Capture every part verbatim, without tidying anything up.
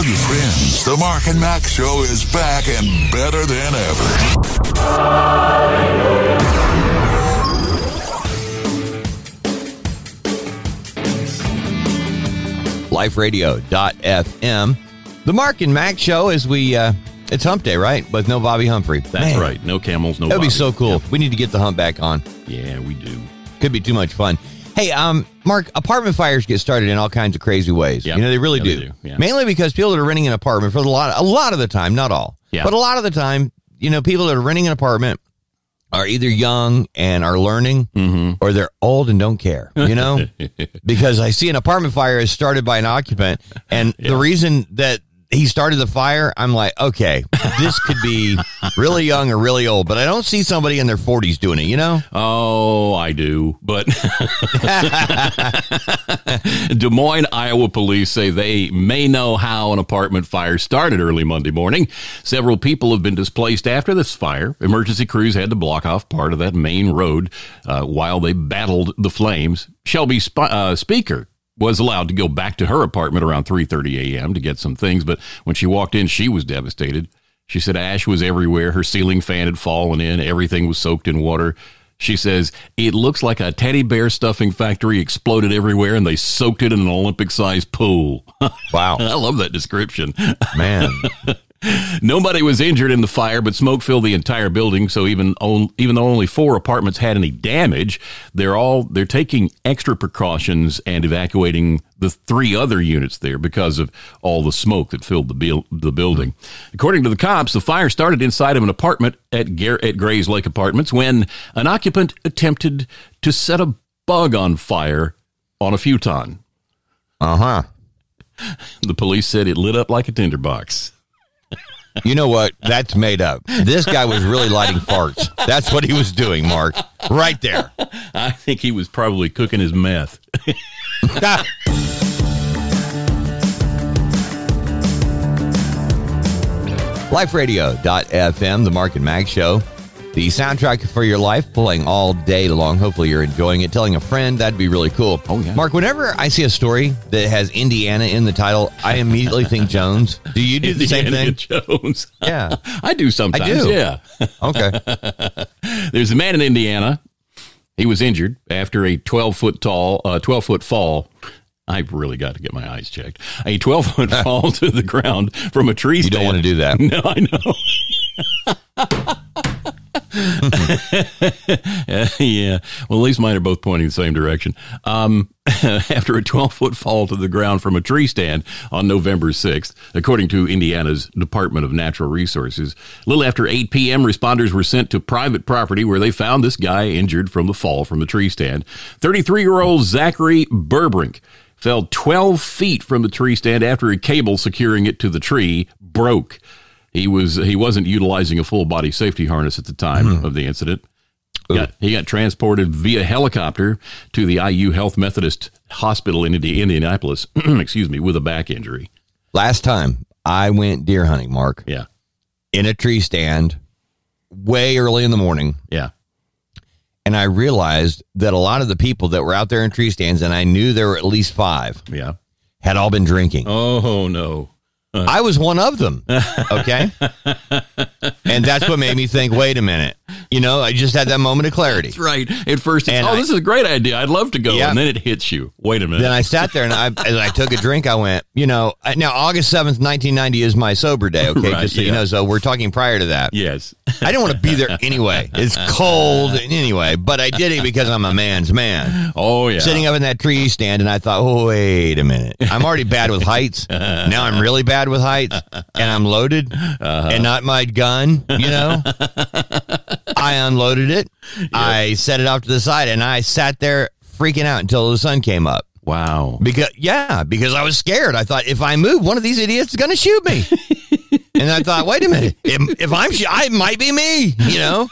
Tell your friends. The Mark and Mac Show is back and better than ever. Hallelujah. life radio dot f m. The Mark and Mac Show is we, uh, it's hump day, right? With no Bobby Humphrey. That's Man. right. No camels, no That'd Bobby. That'd be so cool. Yep. We need to get the hump back on. Yeah, we do. Could be too much fun. Hey, um, Mark, apartment fires get started in all kinds of crazy ways. Yep. You know, they really yeah, do. They do. Yeah. Mainly because people that are renting an apartment for a lot of, a lot of the time, not all, yeah. but a lot of the time, you know, people that are renting an apartment are either young and are learning mm-hmm. or they're old and don't care, you know, because I see an apartment fire is started by an occupant. And yeah. the reason that he started the fire, I'm like, okay, this could be really young or really old, but I don't see somebody in their forties doing it, you know? Oh, I do. But Des Moines, Iowa police say they may know how an apartment fire started early Monday morning. Several people have been displaced after this fire. Emergency crews had to block off part of that main road uh, while they battled the flames. Shelby Sp- uh, Speaker was allowed to go back to her apartment around three thirty a.m. to get some things, but when she walked in, she was devastated. She said ash was everywhere. Her ceiling fan had fallen in. Everything was soaked in water. She says, it looks like a teddy bear stuffing factory exploded everywhere, and they soaked it in an Olympic-sized pool. Wow. I love that description. Man. Nobody was injured in the fire, but smoke filled the entire building. So even on, even though only four apartments had any damage, they're all they're taking extra precautions and evacuating the three other units there because of all the smoke that filled the bu- the building. According to the cops, the fire started inside of an apartment at Gar- at Grayslake Apartments when an occupant attempted to set a bug on fire on a futon. Uh huh. The police said it lit up like a tinderbox. You know what? That's made up. This guy was really lighting farts. That's what he was doing, Mark. Right there. I think he was probably cooking his meth. life radio dot f m, the Mark and Mag Show. The soundtrack for your life, playing all day long. Hopefully you're enjoying it. Telling a friend, that'd be really cool. Oh, yeah. Mark, whenever I see a story that has Indiana in the title, I immediately think Jones. Do you do Indiana the same thing? Jones. Yeah. I do sometimes. I do. Yeah. Okay. There's a man in Indiana. He was injured after a twelve-foot tall, uh, twelve-foot fall. I've really got to get my eyes checked. A twelve-foot fall to the ground from a tree stand. You don't want to do that. No, I know. Yeah. Well, at least mine are both pointing the same direction. Um, after a twelve-foot fall to the ground from a tree stand on November sixth, according to Indiana's Department of Natural Resources, a little after eight p.m., responders were sent to private property where they found this guy injured from the fall from the tree stand. thirty-three-year-old Zachary Burbrink fell twelve feet from the tree stand after a cable securing it to the tree broke. He was he wasn't utilizing a full body safety harness at the time mm. of the incident. He got, he got transported via helicopter to the I U Health Methodist Hospital in Indianapolis. Excuse me, with a back injury. Last time I went deer hunting, Mark. Yeah, in a tree stand, way early in the morning. Yeah, and I realized that a lot of the people that were out there in tree stands, and I knew there were at least five. Yeah, had all been drinking. Oh no. Uh, I was one of them, okay? And that's what made me think, wait a minute. You know, I just had that moment of clarity. That's right. At first, it's, oh, I, this is a great idea. I'd love to go. Yeah. And then it hits you. Wait a minute. Then I sat there, and I, as I took a drink, I went, you know, I, now August seventh, nineteen ninety is my sober day, okay? Right, just so yeah. you know, so we're talking prior to that. Yes. I didn't want to be there anyway. It's cold anyway, but I did it because I'm a man's man. Oh, yeah. Sitting up in that tree stand, and I thought, oh, wait a minute. I'm already bad with heights. Now I'm really bad with heights, and I'm loaded, uh-huh. and not my gun, you know? I unloaded it. Yep. I set it off to the side, and I sat there freaking out until the sun came up. Wow. Because Yeah, because I was scared. I thought, if I move, one of these idiots is going to shoot me. And I thought, wait a minute. If, if I'm, I might be me, you know?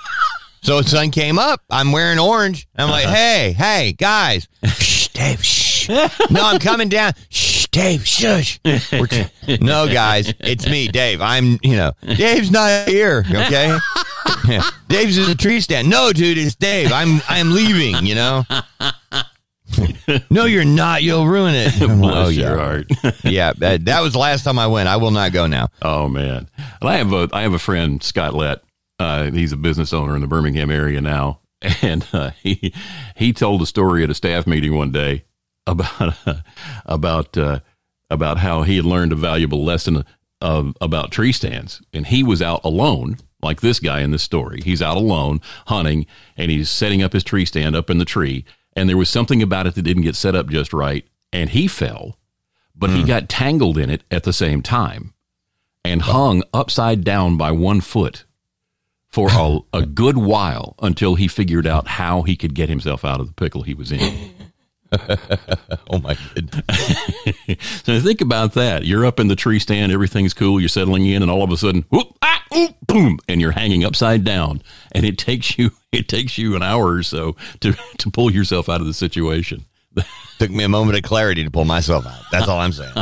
So the sun came up. I'm wearing orange. I'm like, uh-huh. hey, hey, guys. Shh, Dave, shh. No, I'm coming down. Shh. Dave, shush. T- no, guys, it's me, Dave. I'm, you know, Dave's not here, okay? Yeah. Dave's in the tree stand. No, dude, it's Dave. I'm I'm leaving, you know? No, you're not. You'll ruin it. Bless oh, your yeah. heart. yeah, that, that was the last time I went. I will not go now. Oh, man. And I have a, I have a friend, Scott Lett. Uh, he's a business owner in the Birmingham area now. And uh, he he told a story at a staff meeting one day about uh, about uh, about how he had learned a valuable lesson of about tree stands. And he was out alone, like this guy in this story. He's out alone hunting, and he's setting up his tree stand up in the tree. And there was something about it that didn't get set up just right, and he fell, but mm. he got tangled in it at the same time and hung upside down by one foot for a, a good while until he figured out how he could get himself out of the pickle he was in. Oh, my goodness. So think about that. You're up in the tree stand, everything's cool, you're settling in, and all of a sudden, whoop, ah, oop, boom, and you're hanging upside down, and it takes you It takes you an hour or so to, to pull yourself out of the situation. Took me a moment of clarity to pull myself out. That's all I'm saying.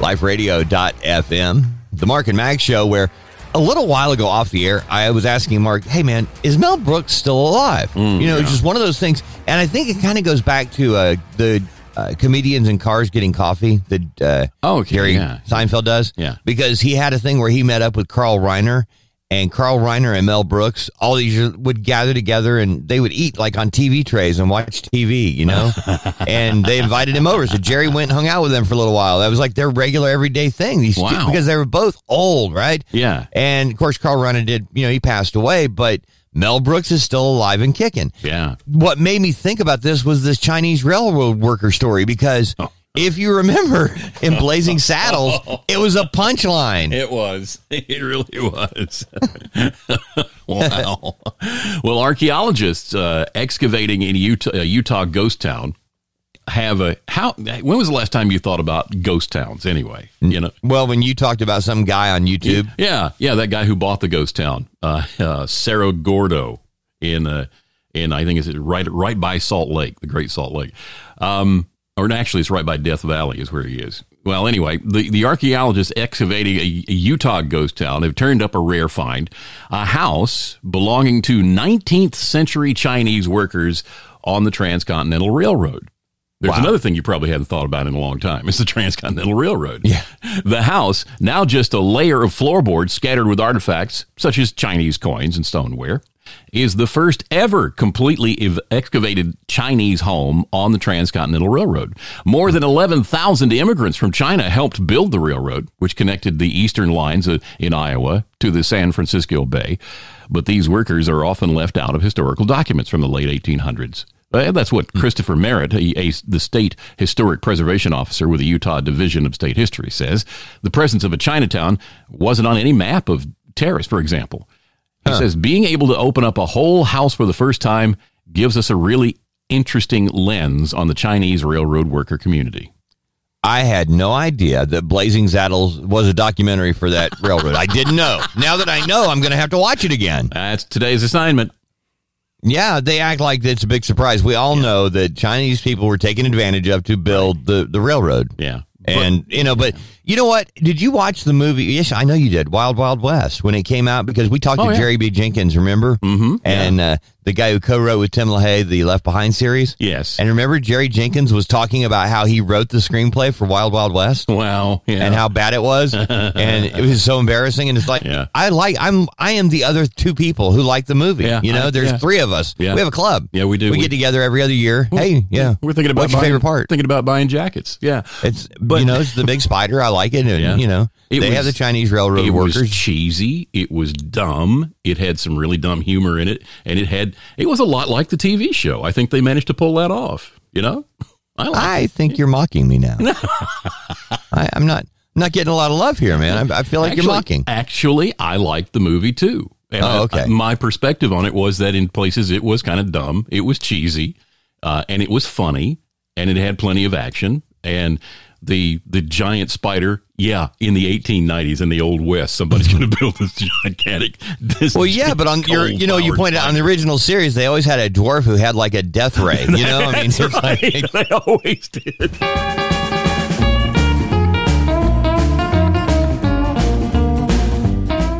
Life Radio dot f m, the Mark and Mag show, where a little while ago off the air, I was asking Mark, hey, man, is Mel Brooks still alive? Mm, you know, yeah. It's just one of those things. And I think it kind of goes back to uh, the... Uh, Comedians in Cars Getting Coffee that uh, oh, okay, Jerry yeah. Seinfeld does. Yeah. Because he had a thing where he met up with Carl Reiner, and Carl Reiner and Mel Brooks, all these would gather together, and they would eat like on T V trays and watch T V, you know? And they invited him over. So Jerry went and hung out with them for a little while. That was like their regular everyday thing. These wow. two, because they were both old, right? Yeah. And of course, Carl Reiner did, you know, he passed away, but Mel Brooks is still alive and kicking. Yeah. What made me think about this was this Chinese railroad worker story, because oh. if you remember in Blazing Saddles, oh. it was a punchline. It was. It really was. Wow. Well, archaeologists uh, excavating in Utah, uh, Utah ghost town have a how? When was the last time you thought about ghost towns? Anyway, you know. Well, when you talked about some guy on YouTube, yeah, yeah, that guy who bought the ghost town. Uh, uh, Cerro Gordo in, uh, in I think it's right right by Salt Lake, the Great Salt Lake, um, or actually it's right by Death Valley is where he is. Well, anyway, the, the archaeologists excavating a, a Utah ghost town have turned up a rare find, a house belonging to nineteenth century Chinese workers on the Transcontinental Railroad. There's wow. another thing you probably hadn't thought about in a long time. It's the Transcontinental Railroad. Yeah. The house, now just a layer of floorboards scattered with artifacts, such as Chinese coins and stoneware, is the first ever completely ev- excavated Chinese home on the Transcontinental Railroad. More than eleven thousand immigrants from China helped build the railroad, which connected the eastern lines in Iowa to the San Francisco Bay. But these workers are often left out of historical documents from the late eighteen hundreds. That's what Christopher Merritt, a, the state historic preservation officer with the Utah Division of State History, says. The presence of a Chinatown wasn't on any map of Terrace, for example. He huh. says, being able to open up a whole house for the first time gives us a really interesting lens on the Chinese railroad worker community. I had no idea that Blazing Saddles was a documentary for that railroad. I didn't know. Now that I know, I'm going to have to watch it again. That's today's assignment. Yeah, they act like it's a big surprise. We all yeah. know that Chinese people were taken advantage of to build right. the, the railroad. Yeah. And, but, you know, but you know what? Did you watch the movie? Yes, I know you did. Wild Wild West, when it came out, because we talked oh, to yeah. Jerry B. Jenkins, remember? Mm-hmm. And yeah. uh, the guy who co-wrote with Tim LaHaye the Left Behind series. Yes. And remember, Jerry Jenkins was talking about how he wrote the screenplay for Wild Wild West. Wow. Yeah. And how bad it was. And it was so embarrassing. And it's like, yeah. I like, I'm, I am the other two people who like the movie. Yeah, you know, I, there's yeah. three of us. Yeah. We have a club. Yeah, we do. We, we get together every other year. Well, hey, yeah. We're thinking about What's buying, your favorite part? Thinking about buying jackets. Yeah. It's, but, you know, it's the big spider. I like it. And, yeah. you know, it they was, have the Chinese railroad it workers. It was cheesy. It was dumb. It had some really dumb humor in it. And it had, it was a lot like the T V show. I think they managed to pull that off. You know, I, like I think you're mocking me now. I, I'm not not getting a lot of love here, man. I, I feel like actually, you're mocking. Actually, I liked the movie too. And oh, okay. I, I, my perspective on it was that in places it was kind of dumb, it was cheesy, uh, and it was funny, and it had plenty of action, and the the giant spider. Yeah, in the eighteen nineties, in the Old West, somebody's going to build this gigantic. This well, yeah, but on your, you know, you pointed out on the original series, they always had a dwarf who had like a death ray. You know, I mean, right. Like, they always did.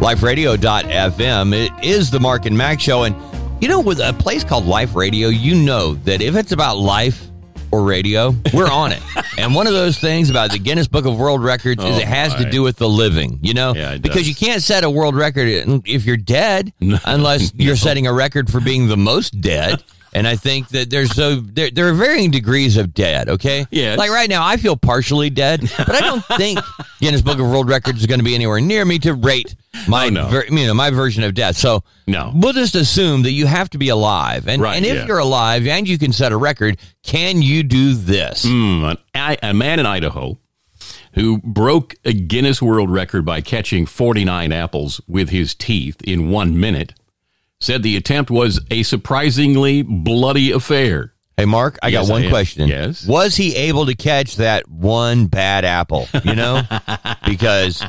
life radio dot f m. It is the Mark and Mac Show. And, you know, with a place called Life Radio, you know that if it's about life or radio, we're on it. And one of those things about the Guinness Book of World Records oh, is it has my. to do with the living, you know? Yeah, it does. Because you can't set a world record if you're dead no, unless you're no. setting a record for being the most dead. And I think that there's so there, there are varying degrees of dead, okay? Yeah. Like right now, I feel partially dead, but I don't think Guinness Book of World Records is going to be anywhere near me to rate my oh, no. ver, you know, my version of death. So no. we'll just assume that you have to be alive. And, right, and if yeah. you're alive and you can set a record, can you do this? Mm, an, a man in Idaho who broke a Guinness World Record by catching forty-nine apples with his teeth in one minute said the attempt was a surprisingly bloody affair. Hey, Mark, I yes, got one I question. Yes. Was he able to catch that one bad apple, you know? Because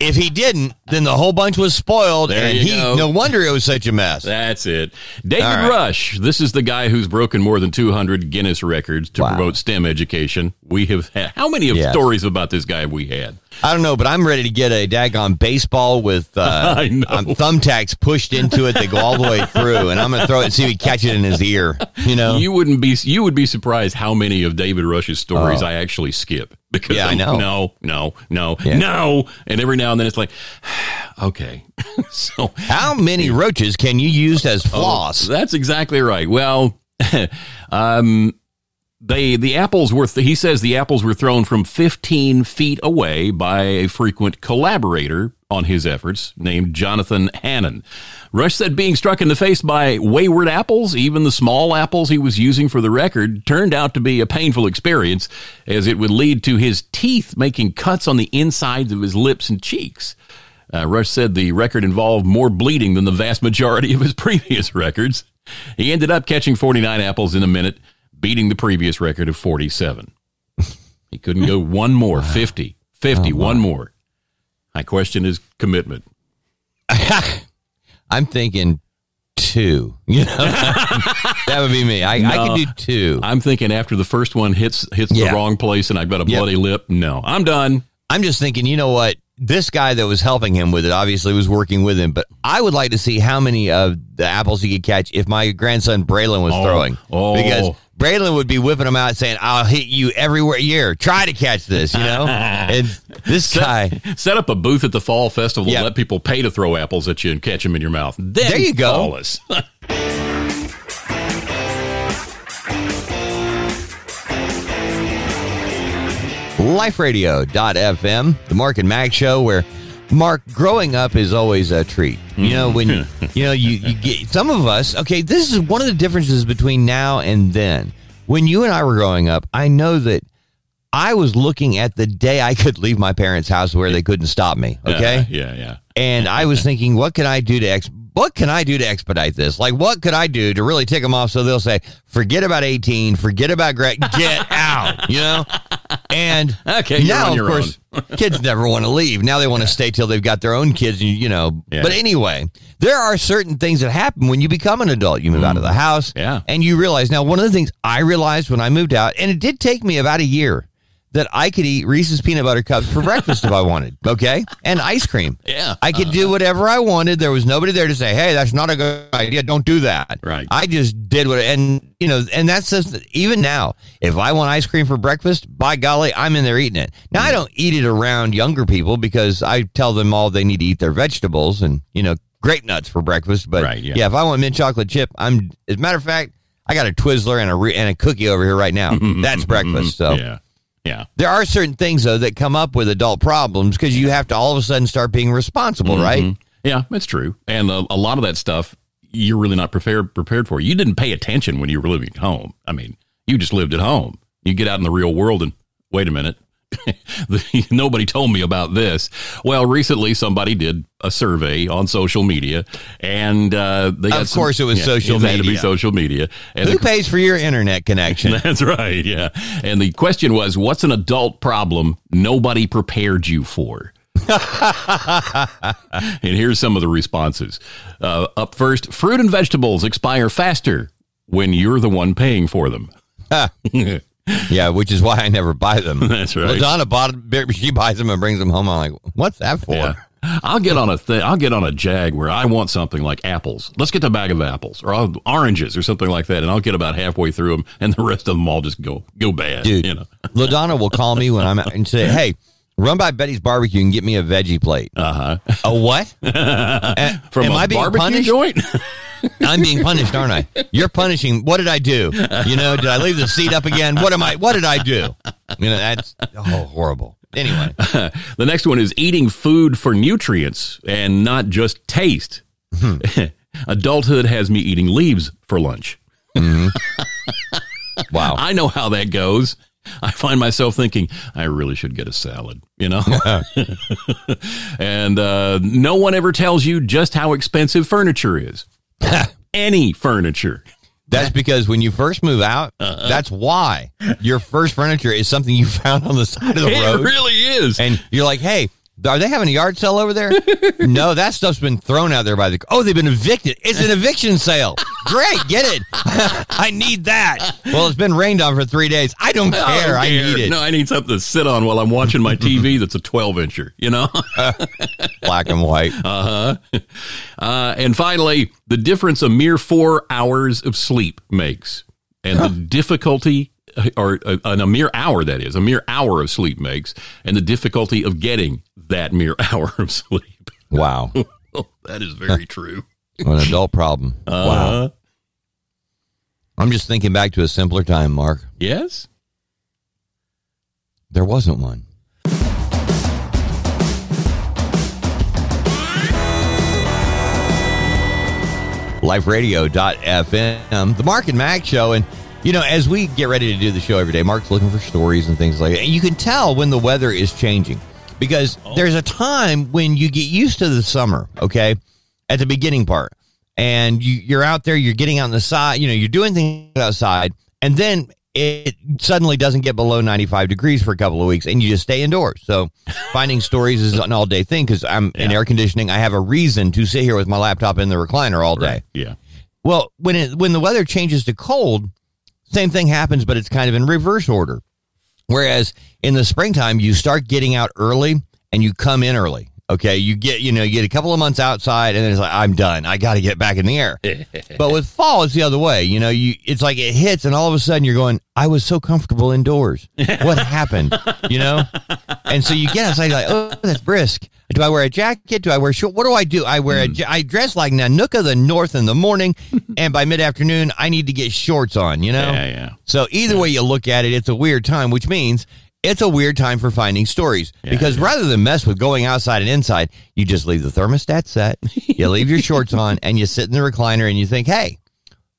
if he didn't, then the whole bunch was spoiled, there and he go. no wonder it was such a mess. That's it. David right. Rush, this is the guy who's broken more than two hundred Guinness records to wow. promote STEM education. We have had, how many of yes. stories about this guy have we had? I don't know, but I'm ready to get a daggone baseball with uh, um, thumbtacks pushed into it. They go all the way through, and I'm going to throw it and see if he catches it in his ear. You know, you wouldn't be you would be surprised how many of David Rush's stories oh. I actually skip because yeah, I know. no, no, no, yeah. no, and every now and then it's like, okay, so how many roaches can you use as floss? Oh, that's exactly right. Well, um. They the apples were th- he says the apples were thrown from fifteen feet away by a frequent collaborator on his efforts named Jonathan Hannon. Rush said being struck in the face by wayward apples, even the small apples he was using for the record, turned out to be a painful experience as it would lead to his teeth making cuts on the insides of his lips and cheeks. Uh, Rush said the record involved more bleeding than the vast majority of his previous records. He ended up catching forty-nine apples in a minute, beating the previous record of forty-seven. He couldn't go one more, wow. fifty, fifty, oh, wow. one more. I question his commitment. I'm thinking two. You know, that would be me. I, no, I could do two. I'm thinking after the first one hits hits yeah. the wrong place and I've got a bloody yep. lip. No, I'm done. I'm just thinking, you know what? This guy that was helping him with it obviously was working with him, but I would like to see how many of the apples he could catch if my grandson Braylon was oh, throwing. Oh. Because Braylon would be whipping them out saying, I'll hit you every year. Try to catch this, you know? And this set, guy. Set up a booth at the Fall Festival yeah. and let people pay to throw apples at you and catch them in your mouth. Then there you go. Call us. life radio dot f m, the Mark and Mac Show, where Mark, growing up is always a treat. You know, when you, you know, you, you get some of us. Okay, this is one of the differences between now and then. When you and I were growing up, I know that I was looking at the day I could leave my parents' house where they couldn't stop me. Okay, yeah, yeah. yeah. And I was thinking, what can I do to ex- what can I do to expedite this? Like, what could I do to really tick them off so they'll say, forget about eighteen, forget about Greg, get out. You know. And okay, now, of course, kids never want to leave. Now they want to stay till they've got their own kids, you know. Yeah. But anyway, there are certain things that happen when you become an adult. You move mm. out of the house yeah. and you realize. Now, one of the things I realized when I moved out, and it did take me about a year, that I could eat Reese's peanut butter cups for breakfast if I wanted, okay? And ice cream. Yeah. I could uh, do whatever I wanted. There was nobody there to say, hey, that's not a good idea. Don't do that. Right. I just did what, and, you know, and that's just, even now, if I want ice cream for breakfast, by golly, I'm in there eating it. Now, I don't eat it around younger people because I tell them all they need to eat their vegetables and, you know, grape nuts for breakfast. But, right, yeah. yeah, if I want mint chocolate chip, I'm, as a matter of fact, I got a Twizzler and a, re- and a cookie over here right now. That's breakfast, so. Yeah. Yeah. There are certain things, though, that come up with adult problems because you have to all of a sudden start being responsible, mm-hmm. right? Yeah, that's true. And a, a lot of that stuff you're really not prepared prepared for. You didn't pay attention when you were living at home. I mean, you just lived at home. You get out in the real world and wait a minute. Nobody told me about this. Well, recently somebody did a survey on social media, and uh, they got of some, course it was yeah, social it media. It had to be social media. And Who the, pays for your internet connection? That's right. Yeah, and the question was, "What's an adult problem nobody prepared you for?" And here's some of the responses. Uh, up first, fruit and vegetables expire faster when you're the one paying for them. Yeah, which is why I never buy them. That's right. LaDonna bought, she buys them and brings them home. I'm like, what's that for? Yeah. I'll get on a thing. I'll get on a jag where I want something like apples. Let's get a bag of apples or I'll, oranges or something like that. And I'll get about halfway through them and the rest of them all just go, go bad. Dude, you know? LaDonna will call me when I'm out and say, hey, run by Betty's Barbecue and get me a veggie plate. Uh huh. A what? a, From am a I being barbecue punished? Joint? I'm being punished, aren't I? You're punishing. What did I do? You know, did I leave the seat up again? What am I? What did I do? You know, that's oh, horrible. Anyway, the next one is eating food for nutrients and not just taste. Hmm. Adulthood has me eating leaves for lunch. Mm-hmm. Wow. I know how that goes. I find myself thinking, I really should get a salad, you know? And uh, no one ever tells you just how expensive furniture is. Any furniture. That's because when you first move out, uh-uh. that's why your first furniture is something you found on the side of the it road. It really is. And you're like, hey, are they having a yard sale over there? No, that stuff's been thrown out there by the... Oh, they've been evicted. It's an eviction sale. Great, get it. I need that. Well, it's been rained on for three days. I don't care. I, don't care. I need it. No, I need something to sit on while I'm watching my T V that's a twelve-incher, you know? uh, black and white. Uh-huh. Uh, and finally, the difference a mere four hours of sleep makes and huh. the difficulty... or a, a mere hour, that is, a mere hour of sleep makes, and the difficulty of getting that mere hour of sleep. Wow. That is very true. An adult problem. Uh, wow. I'm just thinking back to a simpler time, Mark. Yes? There wasn't one. Life Radio dot f m, the Mark and Mac Show, and you know, as we get ready to do the show every day, Mark's looking for stories and things like that. And you can tell when the weather is changing because oh. there's a time when you get used to the summer, okay, at the beginning part. And you, you're out there, you're getting out on the side, you know, you're doing things outside. And then it suddenly doesn't get below ninety-five degrees for a couple of weeks and you just stay indoors. So finding stories is an all-day thing because I'm yeah. in air conditioning. I have a reason to sit here with my laptop in the recliner all day. Right. Yeah. Well, when it, when the weather changes to cold, same thing happens, but it's kind of in reverse order. Whereas in the springtime, you start getting out early and you come in early. Okay. You get, you know, you get a couple of months outside and then it's like, I'm done. I got to get back in the air. But with fall, it's the other way. You know, you, it's like it hits and all of a sudden you're going, I was so comfortable indoors. What happened? You know? And so you get outside, you're like, oh, that's brisk. Do I wear a jacket? Do I wear shorts? What do I do? I wear mm. a, I dress like Nanook of the North in the morning, and by mid-afternoon, I need to get shorts on, you know? Yeah, yeah. So either way you look at it, it's a weird time, which means it's a weird time for finding stories. Yeah, because yeah. rather than mess with going outside and inside, you just leave the thermostat set, you leave your shorts on, and you sit in the recliner and you think, hey,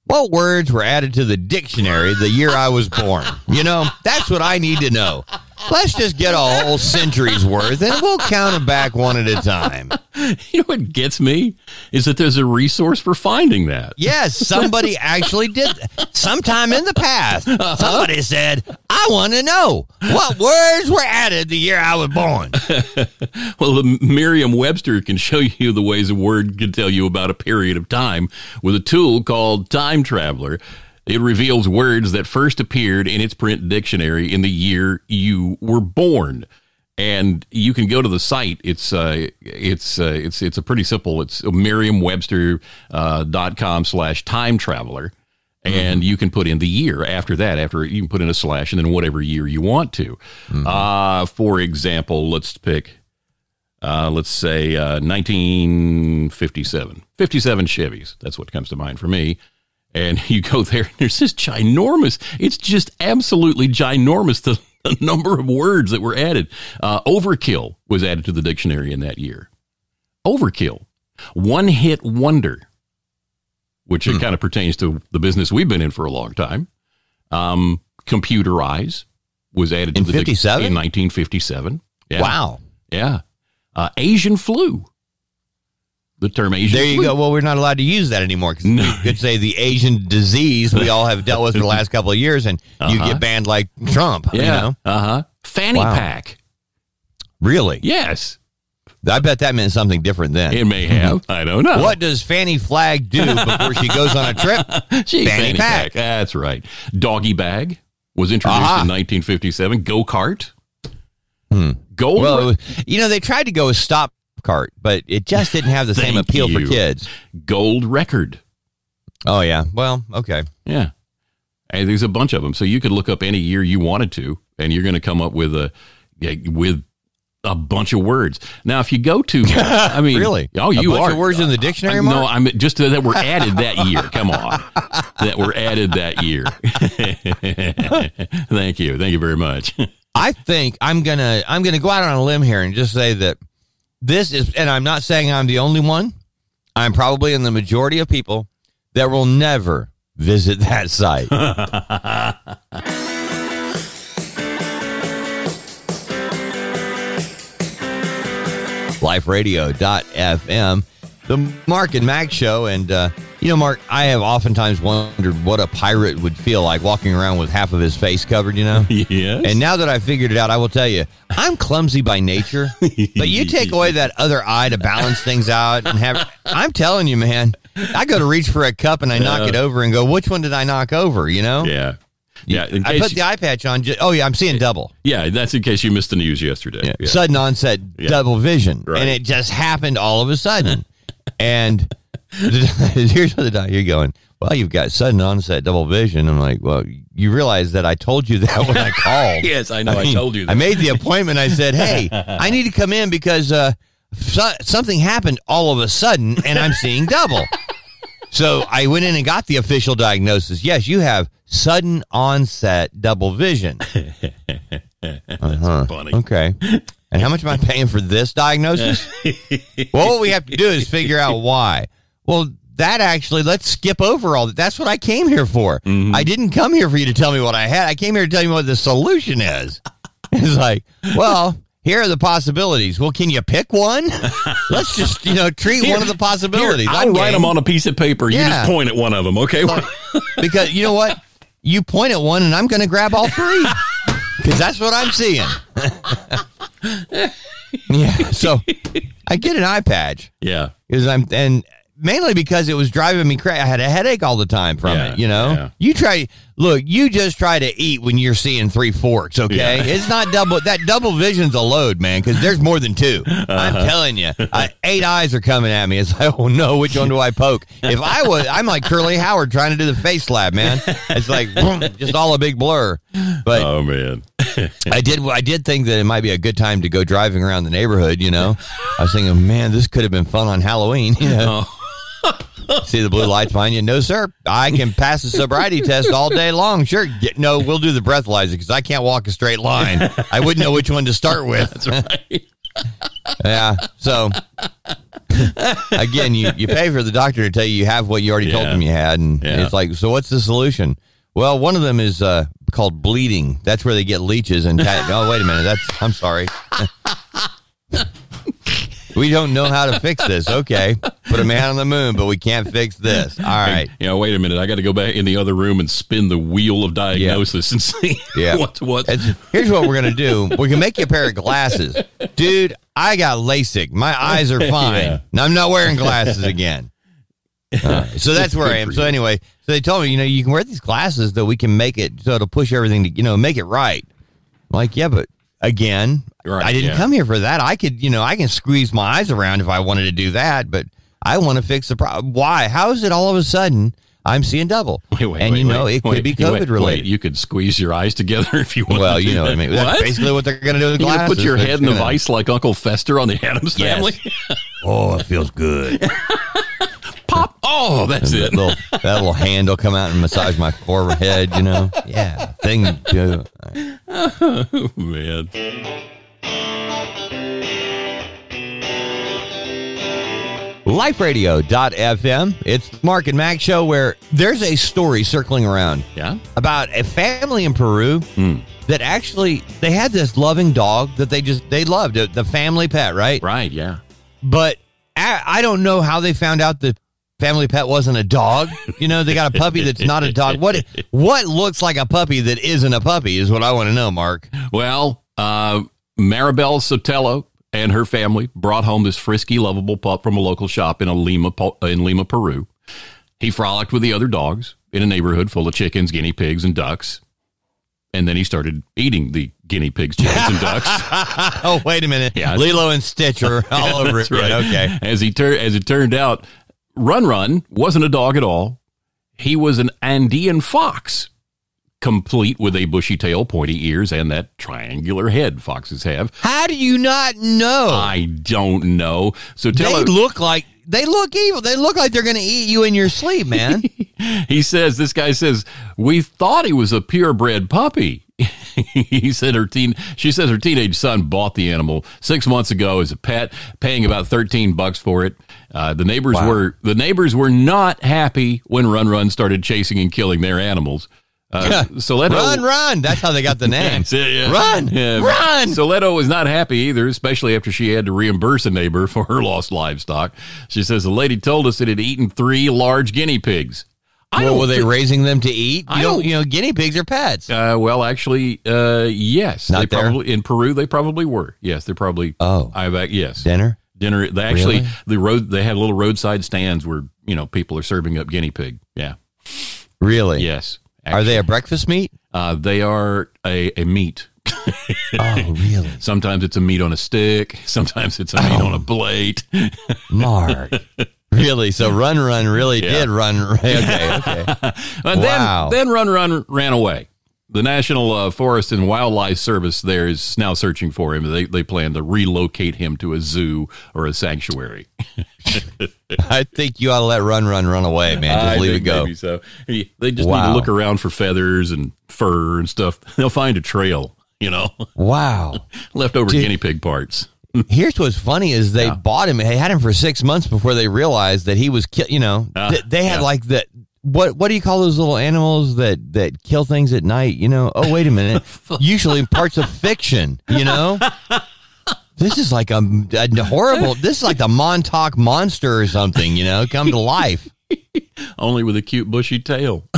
what words were added to the dictionary the year I was born? You know, that's what I need to know. Let's just get a whole century's worth, and we'll count them back one at a time. You know what gets me is that there's a resource for finding that. Yes, somebody actually did. Sometime in the past, uh-huh. somebody said, I want to know what words were added the year I was born. Well, the Merriam-Webster can show you the ways a word can tell you about a period of time with a tool called Time Traveler. It reveals words that first appeared in its print dictionary in the year you were born. And you can go to the site. It's uh, it's uh, it's it's a pretty simple. It's Merriam-Webster dot com uh, slash time traveler. And mm-hmm. you can put in the year after that. After you can put in a slash and then whatever year you want to. Mm-hmm. Uh, for example, let's pick, uh, let's say uh, nineteen fifty-seven. fifty-seven Chevys. That's what comes to mind for me. And you go there, and there's this ginormous, it's just absolutely ginormous, the, the number of words that were added. Uh, overkill was added to the dictionary in that year. Overkill. One-hit wonder, which hmm. it kind of pertains to the business we've been in for a long time. Um, computerize was added to in the fifty-seven? In nineteen fifty-seven. Yeah. Wow. Yeah. Uh, Asian flu. The term Asian There you flu. Go. Well, we're not allowed to use that anymore. Because no. You could say the Asian disease we all have dealt with for the last couple of years, and uh-huh. you get banned like Trump. Yeah. You know? Uh-huh. Fanny wow. pack. Really? Yes. I bet that meant something different then. It may have. I don't know. What does Fanny Flag do before she goes on a trip? She fanny, fanny pack. pack. That's right. Doggy bag was introduced uh-huh. in nineteen fifty-seven. Go-kart. Hmm. Gold. Well, you know, they tried to go with stop cart, but it just didn't have the same appeal you. for kids. Gold record. Oh, yeah. Well, okay. Yeah. And there's a bunch of them. So you could look up any year you wanted to, and you're going to come up with a, with a bunch of words. Now, if you go to, I mean, really? Oh, you a bunch are of words uh, in the dictionary. Uh, no, I'm just uh, that were added that year. Come on. That were added that year. Thank you. Thank you very much. I think I'm going to, I'm going to go out on a limb here and just say that this is, and I'm not saying I'm the only one. I'm probably in the majority of people that will never visit that site. Life Radio dot f m, the Mark and Mac show. And, uh, you know, Mark, I have oftentimes wondered what a pirate would feel like walking around with half of his face covered, you know? Yes. And now that I've figured it out, I will tell you, I'm clumsy by nature, but you take away that other eye to balance things out and have, I'm telling you, man, I go to reach for a cup and I knock uh, it over and go, which one did I knock over? You know? Yeah. Yeah. I put you, the eye patch on. Just, oh, yeah. I'm seeing double. Yeah. That's in case you missed the news yesterday. Yeah. Yeah. Sudden onset yeah. double vision. Right. And it just happened all of a sudden. And here's what the doctor going, well, you've got sudden onset double vision. I'm like, well, you realize that I told you that when I called. Yes, I know. I, I mean, told you that. I made the appointment. I said, hey, I need to come in because uh, so- something happened all of a sudden and I'm seeing double. So I went in and got the official diagnosis. Yes, you have sudden onset double vision. Uh-huh. Funny. Okay. And how much am I paying for this diagnosis? Well, what we have to do is figure out why. Well, that actually, let's skip over all that. That's what I came here for. Mm-hmm. I didn't come here for you to tell me what I had. I came here to tell you what the solution is. It's like, well, here are the possibilities. Well, can you pick one? Let's just, you know, treat here, one of the possibilities. Here, I'll write them on a piece of paper. Yeah. You just point at one of them, okay? Like, because you know what? You point at one, and I'm going to grab all three. Because that's what I'm seeing. Yeah, so I get an eye patch. Yeah. Because I'm, and mainly because it was driving me crazy. I had a headache all the time from yeah, it, you know? Yeah. You try, look, you just try to eat when you're seeing three forks, okay? Yeah. It's not double, that double vision's a load, man, because there's more than two. Uh-huh. I'm telling you, I, eight eyes are coming at me. It's like, oh no, which one do I poke? If I was, I'm like Curly Howard trying to do the face lab, man. It's like, boom, just all a big blur. But oh, man. I did I did think that it might be a good time to go driving around the neighborhood, you know? I was thinking, man, this could have been fun on Halloween, you know? Oh. See the blue lights behind you? No, sir. I can pass the sobriety test all day long. Sure. No, we'll do the breathalyzer because I can't walk a straight line. I wouldn't know which one to start with. That's right. Yeah. So, again, you, you pay for the doctor to tell you you have what you already yeah. told them you had. And yeah. it's like, so what's the solution? Well, one of them is uh, called bleeding. That's where they get leeches. and ta- Oh, wait a minute. That's I'm sorry. We don't know how to fix this. Okay. Put a man on the moon, but we can't fix this. All right. Yeah, wait a minute. I got to go back in the other room and spin the wheel of diagnosis yeah. and see yeah. what's what. It's, here's what we're going to do. We can make you a pair of glasses. Dude, I got LASIK. My eyes are fine. Yeah. Now I'm not wearing glasses again. Uh, so that's where I am. So anyway, so they told me, you know, you can wear these glasses that we can make it so it'll push everything to, you know, make it right. I'm like, yeah, but. Again, right, I didn't yeah. come here for that. I could, you know, I can squeeze my eyes around if I wanted to do that, but I want to fix the problem. Why? How is it all of a sudden I'm seeing double? Wait, wait, and, you wait, know, wait, it could wait, be COVID wait, related. Wait, you could squeeze your eyes together if you want well, to. Well, you know what I mean. What? That's basically what they're going to do with glasses. You put your head in gonna... the vice like Uncle Fester on the Addams Family? Yes. Oh, it feels good. Pop. Oh, that's that it. Little, that little hand will come out and massage my forehead, you know? Yeah. Thing to do. Oh, man. Life Radio dot f m. It's the Mark and Mac show where there's a story circling around yeah. about a family in Peru mm. that actually, they had this loving dog that they just, they loved. The family pet, right? Right, yeah. But I, I don't know how they found out the family pet wasn't a dog. You know, they got a puppy that's not a dog. What what looks like a puppy that isn't a puppy is what I want to know, Mark. Well, uh, Maribel Sotelo and her family brought home this frisky, lovable pup from a local shop in a Lima, in Lima, Peru. He frolicked with the other dogs in a neighborhood full of chickens, guinea pigs, and ducks. And then he started eating the guinea pigs, chickens, and ducks. Oh, wait a minute. Yeah. Lilo and Stitch are all over it. Right. Okay. As, he tur- as it turned out, Run Run wasn't a dog at all. He was an Andean fox, complete with a bushy tail, pointy ears, and that triangular head foxes have. How do you not know? I don't know. So tell They a- look like... They look evil. They look like they're going to eat you in your sleep, man. He says, this guy says, we thought he was a purebred puppy. He said her teen, she says her teenage son bought the animal six months ago as a pet, paying about thirteen bucks for it. Uh, the neighbors wow. were, the neighbors were not happy when Run Run started chasing and killing their animals. Uh, yeah. Soleto, Run, Run. That's how they got the name. That's it, yeah. Run, yeah, Run. Soleto was not happy either, especially after she had to reimburse a neighbor for her lost livestock. She says the lady told us it had eaten three large guinea pigs. I well, were they th- raising them to eat? You I don't, don't, you know, guinea pigs are pets. Uh, well, actually, uh, yes. Not they there? Probably, in Peru, they probably were. Yes, they probably. Oh, I bet. Yes. Dinner? Dinner. They actually, really? the road, they had little roadside stands where, you know, people are serving up guinea pig. Yeah. Really? Yes. Actually. Are they a breakfast meat? Uh, they are a, a meat. Oh, really? Sometimes it's a meat on a stick. Sometimes it's a meat oh. on a plate. Mark. Really? So Run Run really yeah. did run. Okay, okay. And wow. Then, then Run Run ran away. The National uh, Forest and Wildlife Service there is now searching for him. They they plan to relocate him to a zoo or a sanctuary. I think you ought to let Run Run run away, man. Just I leave it go. Maybe so. They just wow. need to look around for feathers and fur and stuff. They'll find a trail, you know. Wow. Leftover Dude. guinea pig parts. Here's what's funny is they yeah. bought him. They had him for six months before they realized that he was, ki- you know, uh, th- they had yeah. like the... What what do you call those little animals that, that kill things at night? You know, oh, wait a minute. Usually parts of fiction, you know? This is like a, a horrible, this is like the Montauk monster or something, you know, come to life. Only with a cute bushy tail.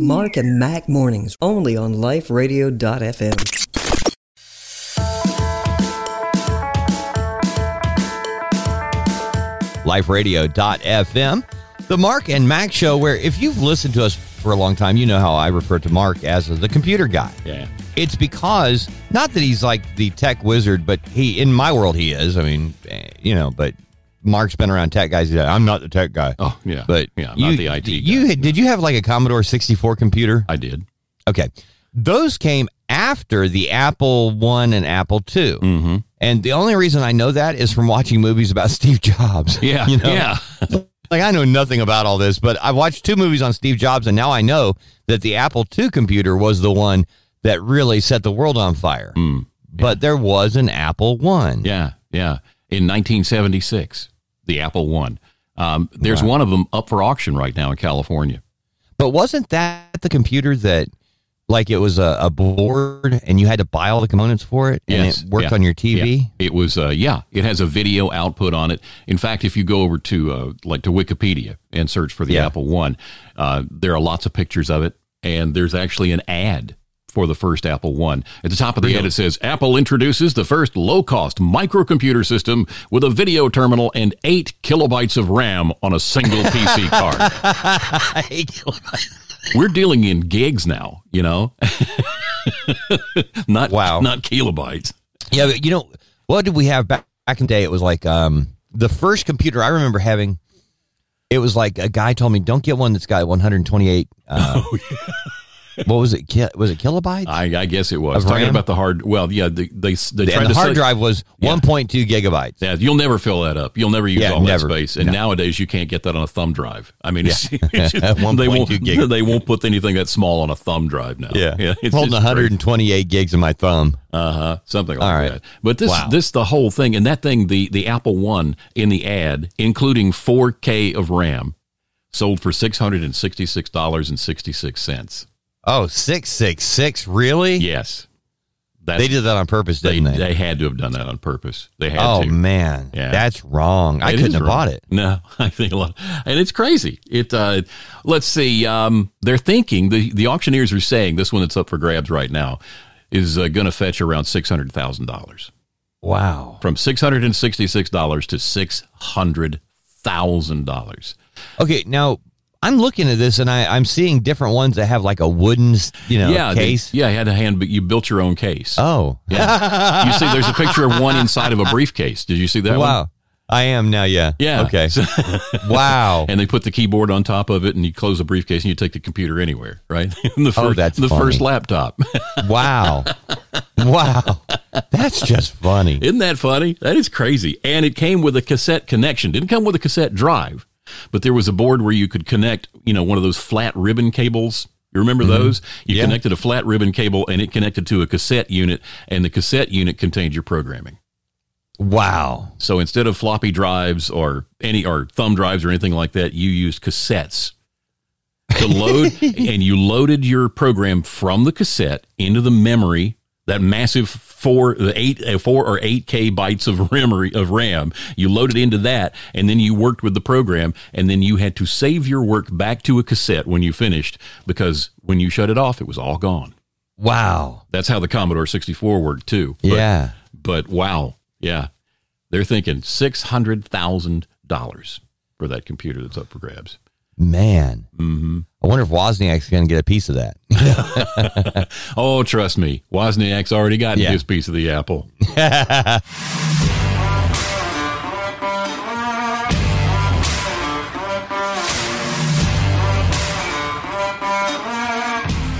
Mark and Mac Mornings, only on life radio dot f m. life radio dot f m, the Mark and Mac show, where if you've listened to us for a long time, you know how I refer to Mark as the computer guy. Yeah. It's because, not that he's like the tech wizard, but he, in my world, he is. I mean, you know, but Mark's been around tech guys. I'm not the tech guy. Oh, yeah. But yeah, I'm you, not the I T guy. You, did you have like a Commodore sixty-four computer? I did. Okay. Those came after the Apple One and Apple Two. Mm-hmm. And the only reason I know that is from watching movies about Steve Jobs. Yeah, you know? Yeah. Like, I know nothing about all this, but I watched two movies on Steve Jobs, and now I know that the Apple Two computer was the one that really set the world on fire. Mm, yeah. But there was an Apple One. Yeah, yeah. In nineteen seventy-six, the Apple One. Um, there's wow. one of them up for auction right now in California. But wasn't that the computer that... Like it was a, a board and you had to buy all the components for it and yes, it worked yeah, on your T V? Yeah. It was, uh, yeah, it has a video output on it. In fact, if you go over to uh, like to Wikipedia and search for the yeah. Apple One, uh, there are lots of pictures of it. And there's actually an ad for the first Apple One. At the top of the really? ad, it says, Apple introduces the first low-cost microcomputer system with a video terminal and eight kilobytes of RAM on a single P C card. Eight kilobytes. We're dealing in gigs now, you know, not wow. not kilobytes. Yeah, but you know, what did we have back, back in the day? It was like um, the first computer I remember having. It was like a guy told me, don't get one that's got one hundred twenty-eight. Uh, oh, yeah. What was it? Ki- was it kilobytes? I, I guess it was. Talking RAM? About the hard. Well, yeah, they they, they the, tried and the to hard sell, drive was yeah. one point two gigabytes. Yeah, you'll never fill that up. You'll never use yeah, all never. that space. And no. nowadays, you can't get that on a thumb drive. I mean, yeah. it's, it's just, they won't gigabytes. They won't put anything that small on a thumb drive now. Yeah, yeah it's holding one hundred twenty-eight crazy. Gigs in my thumb. Uh huh. Something like all right. that. But this wow. this the whole thing, and that thing, the the Apple One in the ad, including four K of RAM, sold for six hundred sixty-six dollars and sixty-six cents. Oh, six six six, really? Yes. That's, they did that on purpose, didn't they? They, they had to have done that on purpose. They had oh, to. Oh, man. Yeah. That's wrong. I it couldn't have wrong. bought it. No, I think a lot. And it's crazy. It. Uh, let's see. Um, they're thinking, the, the auctioneers are saying, this one that's up for grabs right now is uh, going to fetch around six hundred thousand dollars. Wow. From six hundred sixty-six dollars to six hundred thousand dollars. Okay, now... I'm looking at this and I, I'm seeing different ones that have like a wooden, you know, yeah, case. They, yeah, I had a hand, but you built your own case. Oh. Yeah. You see, there's a picture of one inside of a briefcase. Did you see that wow. one? Wow. I am now, yeah. Yeah. Okay. So, wow. And they put the keyboard on top of it, and you close the briefcase, and you take the computer anywhere, right? the first, oh, that's The funny. first laptop. Wow. Wow. That's just funny. Isn't that funny? That is crazy. And it came with a cassette connection. Didn't come with a cassette drive, but there was a board where you could connect, you know, one of those flat ribbon cables. You remember mm-hmm. those? You yeah. connected a flat ribbon cable, and it connected to a cassette unit, and the cassette unit contained your programming. Wow. So instead of floppy drives or any or thumb drives or anything like that, you used cassettes to load and you loaded your program from the cassette into the memory, that massive four the eight four or eight K bytes of memory of RAM. You loaded into that and then you worked with the program, and then you had to save your work back to a cassette when you finished, because when you shut it off, it was all gone. Wow. That's how the Commodore sixty-four worked too. But, yeah. But wow. Yeah, they're thinking six hundred thousand dollars for that computer that's up for grabs. Man, mm-hmm. I wonder if Wozniak's going to get a piece of that. Oh, trust me. Wozniak's already gotten yeah. his piece of the apple.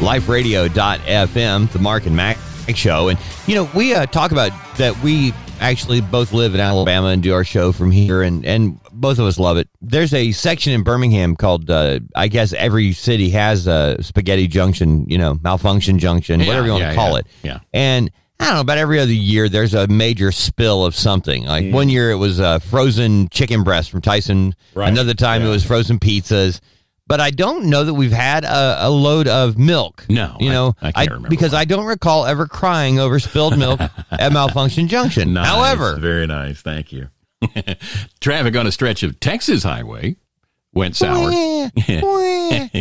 Life Radio dot f m, the Mark and Mac Show. And, you know, we uh, talk about that we... actually both live in Alabama and do our show from here, and, and both of us love it. There's a section in Birmingham called, uh, I guess every city has a spaghetti junction, you know, malfunction junction, yeah, whatever you want yeah, to call yeah, it. Yeah. And I don't know, about every other year, there's a major spill of something. Like mm. one year it was uh, frozen chicken breast from Tyson. Right. Another time yeah. it was frozen pizzas. But I don't know that we've had a, a load of milk. No, you know, I, I can't I, remember because why. I don't recall ever crying over spilled milk at Malfunction Junction. Nice, however, very nice, thank you. Traffic on a stretch of Texas highway went sour. Thank you.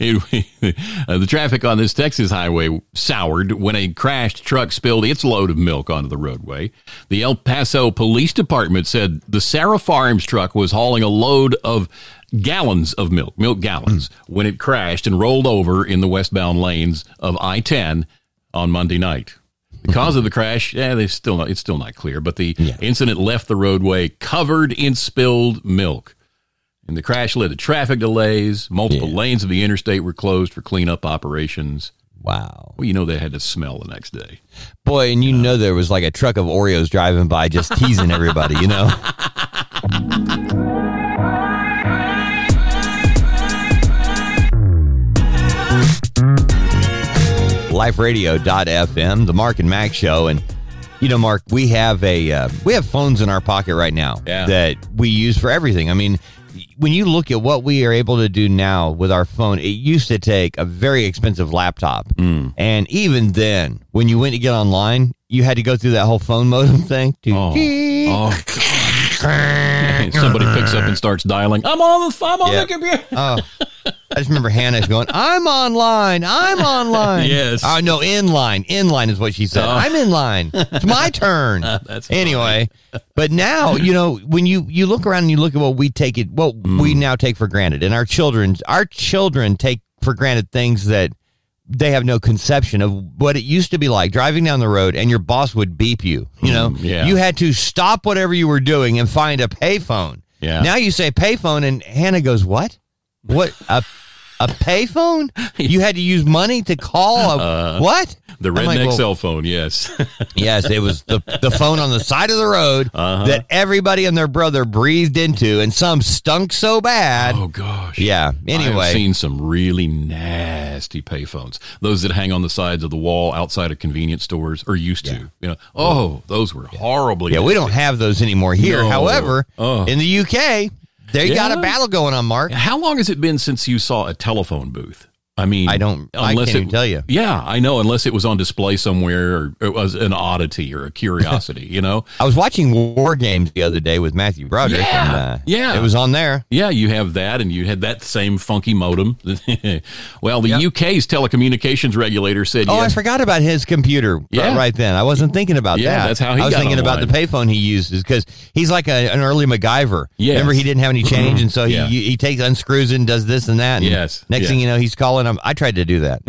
It, uh, the traffic on this Texas highway soured when a crashed truck spilled its load of milk onto the roadway. The El Paso Police Department said the Sarah Farms truck was hauling a load of gallons of milk, milk gallons, mm. when it crashed and rolled over in the westbound lanes of I ten on Monday night. The cause of the crash, yeah, they still not, it's still not clear, but the yeah. incident left the roadway covered in spilled milk. And the crash led to traffic delays. Multiple yeah. lanes of the interstate were closed for cleanup operations. Wow. Well, you know they had to smell the next day. Boy, and you uh, know there was like a truck of Oreos driving by just teasing everybody, you know? Life Radio dot f m, the Mark and Mac Show. And you know, Mark, we have a uh, we have phones in our pocket right now yeah. that we use for everything. I mean, when you look at what we are able to do now with our phone, it used to take a very expensive laptop, mm. and even then, when you went to get online, you had to go through that whole phone modem thing. To oh. oh, God! Somebody picks up and starts dialing. I'm on the I'm on yep. the computer. Oh. I just remember Hannah going, I'm online. I'm online. Yes. Oh, no, in line. In line is what she said. Oh. I'm in line. It's my turn. Uh, that's anyway, but now, you know, when you, you look around and you look at what we take it, what mm. we now take for granted, and our children, our children take for granted things that they have no conception of what it used to be like driving down the road and your boss would beep you. You know, mm, yeah. you had to stop whatever you were doing and find a payphone. Yeah. Now you say payphone and Hannah goes, what? What? A A payphone? You had to use money to call a uh, what? The redneck like, well, cell phone, yes. Yes, it was the, the phone on the side of the road uh-huh. that everybody and their brother breathed into, and some stunk so bad. Oh, gosh. Yeah, anyway. I've seen some really nasty payphones. Those that hang on the sides of the wall outside of convenience stores, or used yeah. to. You know, oh, those were yeah. horribly Yeah, nasty. We don't have those anymore here. No. However, oh. in the U K... They yeah. got a battle going on, Mark. How long has it been since you saw a telephone booth? I mean, I don't, I can't it, even tell you. Yeah, I know. Unless it was on display somewhere, or it was an oddity or a curiosity, you know? I was watching War Games the other day with Matthew Broderick. Yeah, and, uh, yeah. It was on there. Yeah, you have that, and you had that same funky modem. Well, the yep. U K's telecommunications regulator said, oh, yeah. I forgot about his computer yeah. right then. I wasn't thinking about yeah, that. Yeah, that's how he I was got thinking online. About the payphone he uses, because he's like a, an early MacGyver. Yes. Remember, he didn't have any change, and so he, yeah. he, he takes, unscrews it and does this and that. And yes. Next yes. thing you know, he's calling. I tried to do that.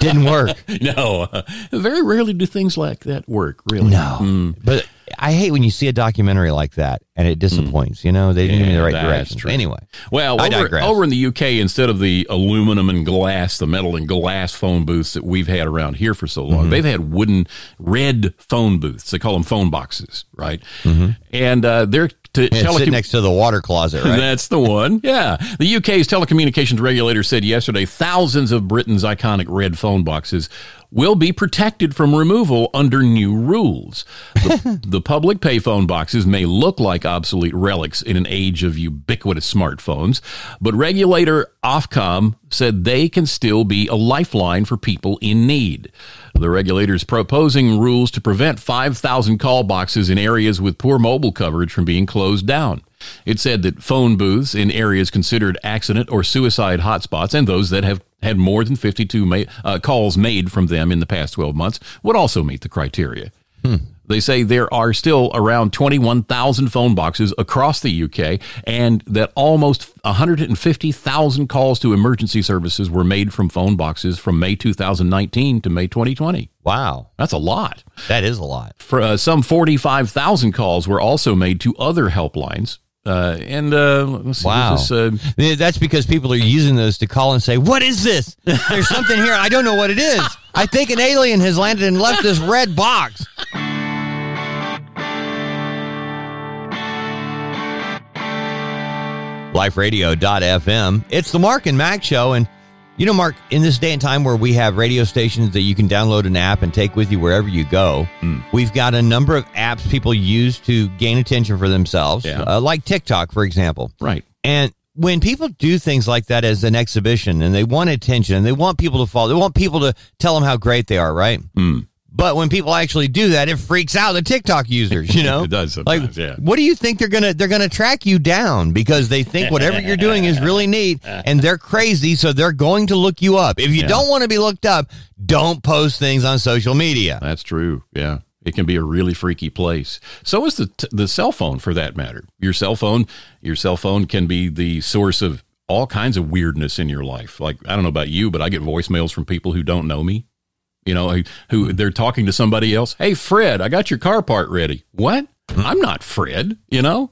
Didn't work. No. Very rarely do things like that work, really. No. Mm. But I hate when you see a documentary like that and it disappoints. Mm. You know, they didn't yeah, give me the right direction. True. Anyway. Well, I over, over in the U K, instead of the aluminum and glass, the metal and glass phone booths that we've had around here for so long, mm-hmm. they've had wooden red phone booths. They call them phone boxes, right? Mm-hmm. And uh, they're... To yeah, telecom- sit next to the water closet, right? That's the one, yeah. The U K's telecommunications regulator said yesterday thousands of Britain's iconic red phone boxes will be protected from removal under new rules. The, the public payphone boxes may look like obsolete relics in an age of ubiquitous smartphones, but regulator Ofcom said they can still be a lifeline for people in need. The regulator is proposing rules to prevent five thousand call boxes in areas with poor mobile coverage from being closed down. It said that phone booths in areas considered accident or suicide hotspots and those that have had more than fifty-two ma- uh, calls made from them in the past twelve months would also meet the criteria. Hmm. They say there are still around twenty-one thousand phone boxes across the U K, and that almost one hundred fifty thousand calls to emergency services were made from phone boxes from May two thousand nineteen to May twenty twenty. Wow. That's a lot. That is a lot. For, uh, some forty-five thousand calls were also made to other helplines. Uh, and uh, let's see, wow, this, uh, that's because people are using those to call and say, "What is this? There's something here. I don't know what it is. I think an alien has landed and left this red box." Life Radio dot f m. It's the Mark and Mac Show. And, you know, Mark, in this day and time where we have radio stations that you can download an app and take with you wherever you go, mm. we've got a number of apps people use to gain attention for themselves, yeah. uh, like TikTok, for example. Right. And when people do things like that as an exhibition and they want attention and they want people to follow, they want people to tell them how great they are, right? Mm. But when people actually do that, it freaks out the TikTok users, you know? It does sometimes, like, yeah. What do you think they're going to they're going to track you down because they think whatever you're doing is really neat and they're crazy, so they're going to look you up. If you yeah. don't want to be looked up, don't post things on social media. That's true. Yeah. It can be a really freaky place. So is the t- the cell phone, for that matter. Your cell phone, your cell phone can be the source of all kinds of weirdness in your life. Like, I don't know about you, but I get voicemails from people who don't know me. You know, who they're talking to somebody else. Hey, Fred, I got your car part ready. What? I'm not Fred, you know?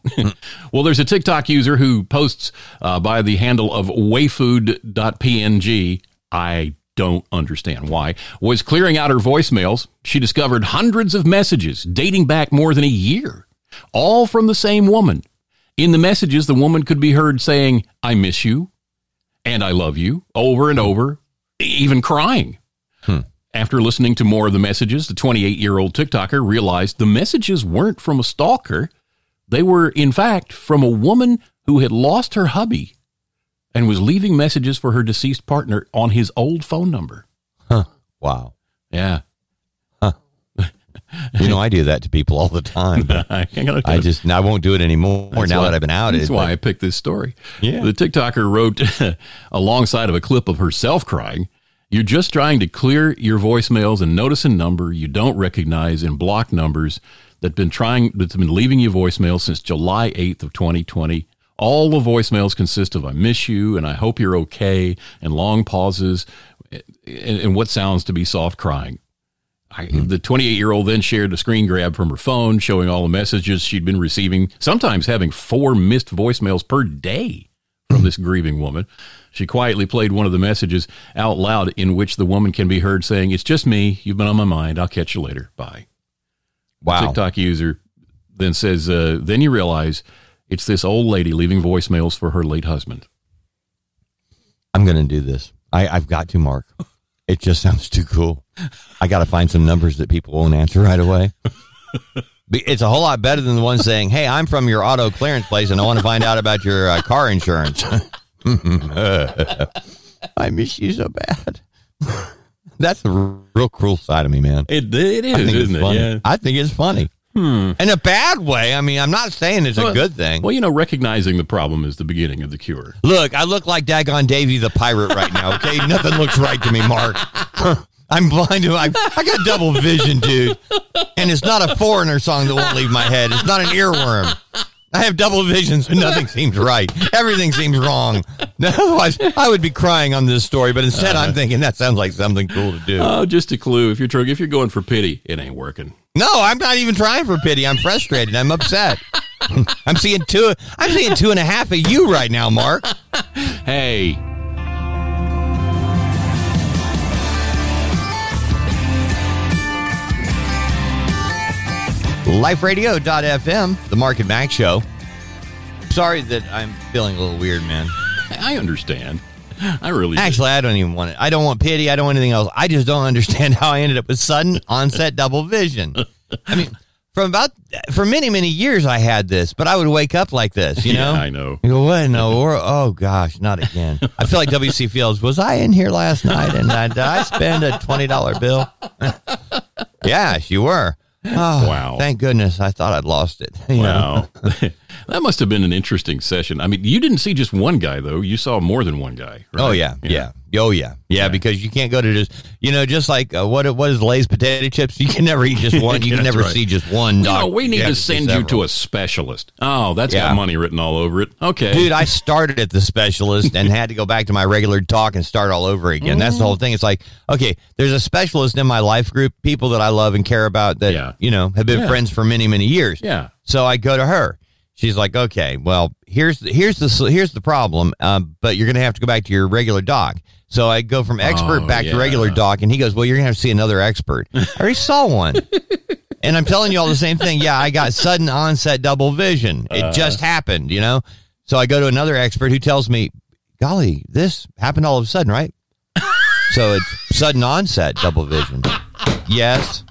Well, there's a TikTok user who posts uh, by the handle of wayfood dot p n g. I don't understand why. Was clearing out her voicemails. She discovered hundreds of messages dating back more than a year, all from the same woman. In the messages, the woman could be heard saying, "I miss you," and "I love you," over and over, even crying. Hmm. After listening to more of the messages, the twenty-eight-year-old TikToker realized the messages weren't from a stalker. They were, in fact, from a woman who had lost her hubby and was leaving messages for her deceased partner on his old phone number. Huh. Wow. Yeah. Huh. You know, I do that to people all the time. I, I just, I won't do it anymore that's now why, that I've been outed. That's why but, I picked this story. Yeah. The TikToker wrote alongside of a clip of herself crying, "You're just trying to clear your voicemails and notice a number you don't recognize and block numbers that been trying that's been leaving you voicemails since July eighth of twenty twenty. All the voicemails consist of 'I miss you' and 'I hope you're okay' and long pauses and, and what sounds to be soft crying." I, mm-hmm. The twenty-eight-year-old then shared a screen grab from her phone showing all the messages she'd been receiving, sometimes having four missed voicemails per day from this grieving woman. She quietly played one of the messages out loud, in which the woman can be heard saying, "It's just me. You've been on my mind. I'll catch you later. Bye." Wow. The TikTok user then says, uh, then you realize it's this old lady leaving voicemails for her late husband. I'm going to do this. I, I've got to, Mark. It just sounds too cool. I got to find some numbers that people won't answer right away. It's a whole lot better than the one saying, "Hey, I'm from your auto clearance place and I want to find out about your uh, car insurance." I miss you so bad. That's the real cruel side of me, man. It, it is, isn't it? Yeah. I think it's funny. Hmm. In a bad way. I mean, I'm not saying it's well, a good thing. Well, you know, recognizing the problem is the beginning of the cure. Look, I look like Dagon Davy the pirate right now, okay? Nothing looks right to me, Mark. I'm blind. I, I got double vision, dude. And it's not a foreigner song that won't leave my head. It's not an earworm. I have double vision, so nothing seems right. Everything seems wrong. Otherwise, I would be crying on this story, but instead uh, I'm thinking that sounds like something cool to do. Oh, just a clue. If you're tr- if you're going for pity, it ain't working. No, I'm not even trying for pity. I'm frustrated. I'm upset. I'm seeing two. I'm seeing two and a half of you right now, Mark. Hey. Life Radio dot f m, the Mark and Mac Show. Sorry that I'm feeling a little weird, man. I understand. I really Actually, do. I don't even want it. I don't want pity. I don't want anything else. I just don't understand how I ended up with sudden onset double vision. I mean, from about, for many, many years I had this, but I would wake up like this, you know? Yeah, I know. You go, what in the world? Oh, gosh, not again. I feel like W C Fields. Was I in here last night and I, did I spend a twenty dollar bill? Yes, you were. Oh, wow. Thank goodness. I thought I'd lost it. Wow. That must have been an interesting session. I mean, you didn't see just one guy, though. You saw more than one guy, right? Oh, yeah. Yeah. yeah. Oh, yeah. yeah. Yeah, because you can't go to just, you know, just like uh, what what is Lay's potato chips? You can never eat just one. You yeah, can never right. see just one doctor. No, we need to send you to a specialist. Oh, that's yeah. got money written all over it. Okay. Dude, I started at the specialist and had to go back to my regular talk and start all over again. Mm. That's the whole thing. It's like, okay, there's a specialist in my life group, people that I love and care about that, yeah. you know, have been yeah. friends for many, many years. Yeah. So I go to her. She's like, okay, well, here's here's the here's the problem, um, but you're going to have to go back to your regular doc. So I go from expert oh, back yeah. to regular doc, and he goes, well, you're going to have to see another expert. I already saw one. And I'm telling you all the same thing. Yeah, I got sudden onset double vision. It uh, just happened, you know? So I go to another expert who tells me, golly, this happened all of a sudden, right? So it's sudden onset double vision. Yes,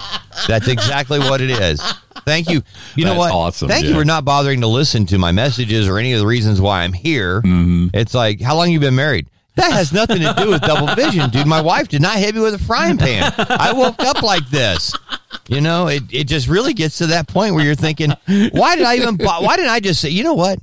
that's exactly what it is. Thank you. You know That's what? Awesome, Thank yeah. you for not bothering to listen to my messages or any of the reasons why I'm here. Mm-hmm. It's like, how long have you been married? That has nothing to do with double vision, dude. My wife did not hit me with a frying pan. I woke up like this. You know, it, it just really gets to that point where you're thinking, why did I even, why didn't I just say, you know what?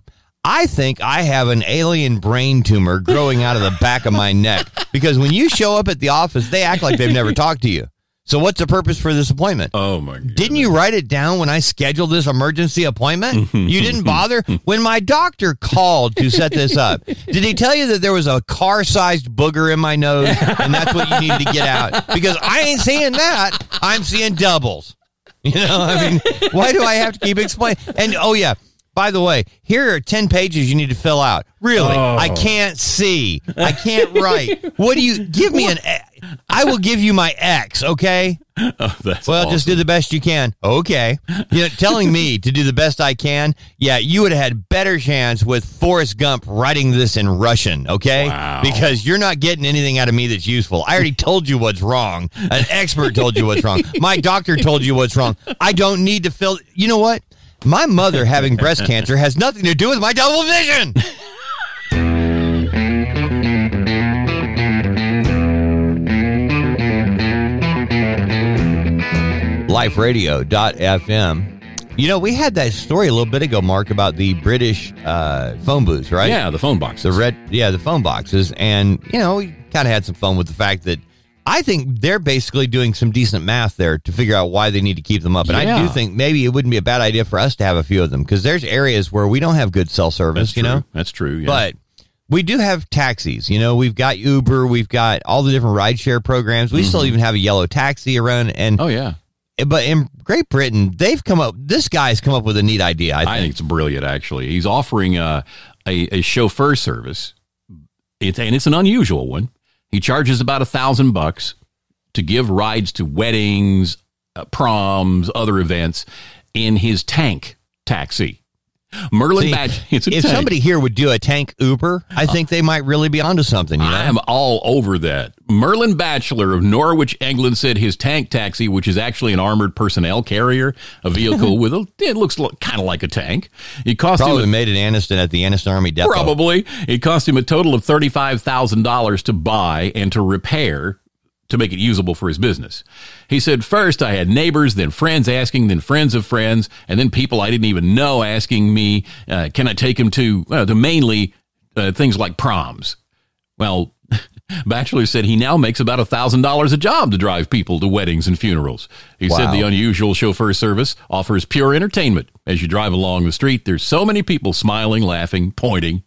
I think I have an alien brain tumor growing out of the back of my neck, because when you show up at the office, they act like they've never talked to you. So what's the purpose for this appointment? Oh, my God. Didn't you write it down when I scheduled this emergency appointment? You didn't bother? When my doctor called to set this up, did he tell you that there was a car-sized booger in my nose and that's what you needed to get out? Because I ain't seeing that. I'm seeing doubles. You know, I mean, why do I have to keep explaining? And, oh, yeah. By the way, here are ten pages you need to fill out. Really? Oh. I can't see. I can't write. What do you give me an I will give you my ex, okay? Oh, that's well, awesome. Just do the best you can. Okay. You know, telling me to do the best I can. Yeah, you would have had better chance with Forrest Gump writing this in Russian, okay? Wow. Because you're not getting anything out of me that's useful. I already told you what's wrong. An expert told you what's wrong. My doctor told you what's wrong. I don't need to fill You know what? My mother having breast cancer has nothing to do with my double vision. Life Radio dot f m. You know, we had that story a little bit ago, Mark, about the British uh, phone booths, right? Yeah, the phone boxes. The red, yeah, the phone boxes. And, you know, we kind of had some fun with the fact that I think they're basically doing some decent math there to figure out why they need to keep them up. And yeah. I do think maybe it wouldn't be a bad idea for us to have a few of them, because there's areas where we don't have good cell service, That's you true. know? That's true. Yeah. But we do have taxis. You know, we've got Uber. We've got all the different rideshare programs. We mm-hmm. still even have a yellow taxi around. And oh, yeah. But in Great Britain, they've come up, this guy's come up with a neat idea, I think. I think it's brilliant, actually. He's offering a, a, a chauffeur service, it's, and it's an unusual one. He charges about a thousand bucks to give rides to weddings, uh, proms, other events in his tank taxi. Merlin See, badge. It's a if tank. Somebody here would do a tank Uber, I think they might really be onto something. You know? I am all over that. Merlin Batchelor of Norwich, England, said his tank taxi, which is actually an armored personnel carrier, a vehicle with a, it looks kind of like a tank. It cost probably him a, made at Anniston at the Anniston Army Depot. Probably. It cost him a total of thirty-five thousand dollars to buy and to repair to make it usable for his business. He said, first I had neighbors, then friends asking, then friends of friends, and then people I didn't even know asking me, uh, can I take him to, uh, to mainly uh, things like proms? Well, Batchelor said he now makes about one thousand dollars a job to drive people to weddings and funerals. He wow. said the unusual chauffeur service offers pure entertainment. As you drive along the street, there's so many people smiling, laughing, pointing.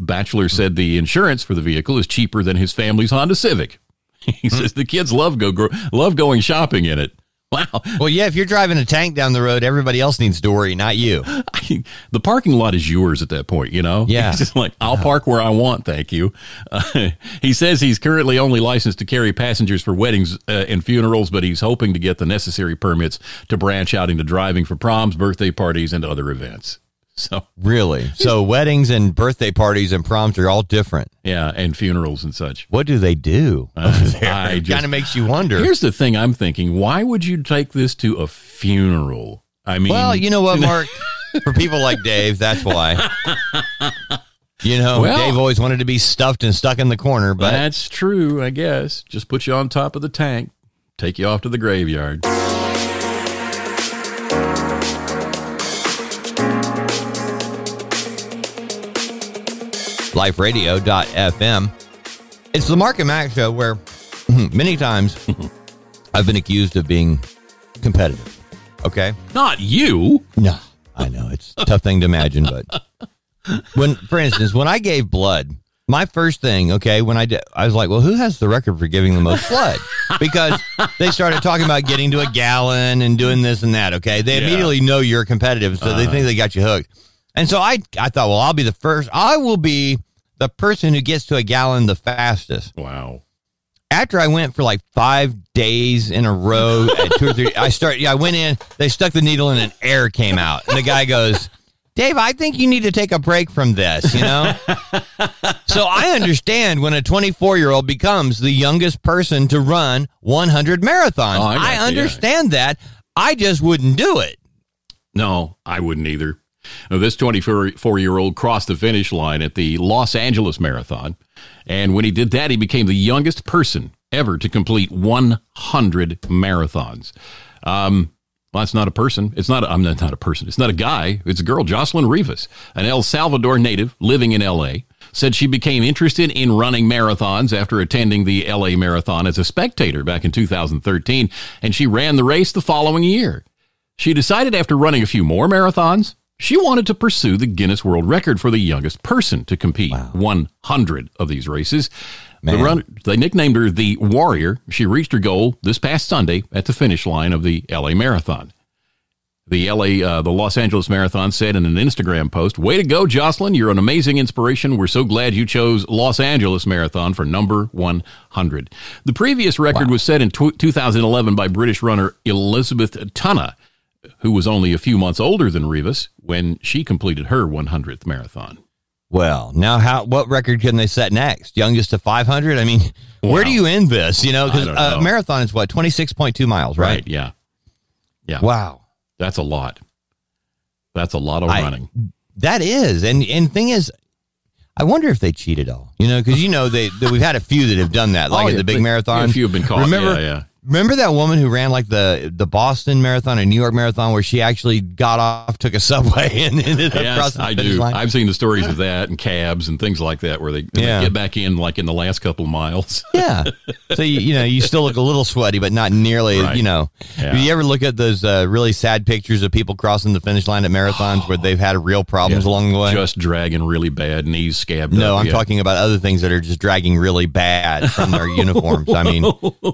Batchelor said the insurance for the vehicle is cheaper than his family's Honda Civic. He says the kids love go gro- love going shopping in it. Wow. Well, yeah, if you're driving a tank down the road, everybody else needs to worry, not you. I, the parking lot is yours at that point, you know? Yeah. It's just like, I'll park where I want, thank you. Uh, he says he's currently only licensed to carry passengers for weddings uh, and funerals, but he's hoping to get the necessary permits to branch out into driving for proms, birthday parties, and other events. So really? So weddings and birthday parties and proms are all different. Yeah, and funerals and such. What do they do? Uh, it kind of makes you wonder. Here's the thing I'm thinking. Why would you take this to a funeral? I mean, well, you know what, Mark? For people like Dave, that's why. You know, well, Dave always wanted to be stuffed and stuck in the corner. But that's true, I guess. Just put you on top of the tank, take you off to the graveyard. life radio dot f m. It's the Mark and Mac show where many times I've been accused of being competitive. Okay? Not you. No, I know. It's a tough thing to imagine, but when, for instance, when I gave blood, my first thing, okay, when I did, I was like, well, who has the record for giving the most blood? Because they started talking about getting to a gallon and doing this and that, okay? They yeah. immediately know you're competitive, so uh-huh. they think they got you hooked. And so I I thought, well, I'll be the first. I will be the person who gets to a gallon the fastest. Wow. After I went for like five days in a row at two or three, I start, yeah, I went in, they stuck the needle in and air came out. And the guy goes, Dave, I think you need to take a break from this, you know? So I understand when a twenty-four-year-old becomes the youngest person to run one hundred marathons. Oh, I, I understand that. I just wouldn't do it. No, I wouldn't either. Now, this twenty-four-year-old crossed the finish line at the Los Angeles Marathon, and when he did that, he became the youngest person ever to complete one hundred marathons. Um, well, that's not a person. It's not. A, I'm not, not a person. It's not a guy. It's a girl, Jocelyn Rivas, an El Salvador native living in L A, said she became interested in running marathons after attending the L A Marathon as a spectator back in two thousand thirteen, and she ran the race the following year. She decided after running a few more marathons, she wanted to pursue the Guinness World Record for the youngest person to compete wow. one hundred of these races. The runner, they nicknamed her the Warrior. She reached her goal this past Sunday at the finish line of the L A Marathon. The L A, uh, the Los Angeles Marathon said in an Instagram post, "Way to go, Jocelyn. You're an amazing inspiration. We're so glad you chose Los Angeles Marathon for number one hundred. The previous record wow. was set in t- two thousand eleven by British runner Elizabeth Tunna, who was only a few months older than Rivas when she completed her one hundredth marathon. Well, now how? What record can they set next? Youngest to five hundred? I mean, wow. where do you end this? You know, because a uh, marathon is what, twenty-six point two miles, right? Right, yeah. Yeah. Wow. That's a lot. That's a lot of I, running. That is. And and thing is, I wonder if they cheated all, you know, because, you know, they, they we've had a few that have done that, like oh, yeah, at the big but, marathon. Yeah, a few have been caught. Remember, yeah, yeah. Remember that woman who ran like the, the Boston Marathon and New York Marathon where she actually got off, took a subway and ended up yes, crossing the I finish do. Line? I've seen the stories of that and cabs and things like that where they, yeah. they get back in like in the last couple of miles. Yeah. So, you, you know, you still look a little sweaty, but not nearly, right. you know. Yeah. You ever look at those uh, really sad pictures of people crossing the finish line at marathons where they've had real problems yeah. along the way? Just dragging really bad, knees scabbed no, up. No, I'm yeah. talking about other things that are just dragging really bad from their uniforms. I mean,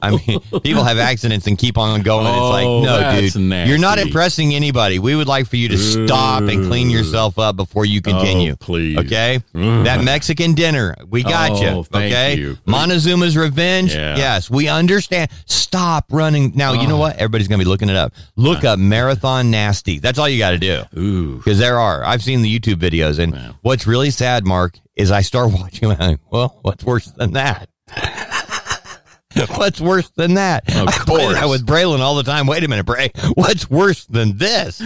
I mean, people have accidents and keep on going. Oh, it's like, no, dude, nasty. You're not impressing anybody. We would like for you to stop and clean yourself up before you continue. Oh, please. Okay? That Mexican dinner, we got oh, you. Okay? You. Montezuma's Revenge. Yeah. Yes, we understand. Stop running. Now, oh. you know what? Everybody's going to be looking it up. Look up Marathon Nasty. That's all you got to do. Ooh. Because there are. I've seen the YouTube videos. And wow. what's really sad, Mark, is I start watching and I'm like, well, what's worse than that? What's worse than that? Of I course. I was Braylon all the time. Wait a minute, Bray. What's worse than this?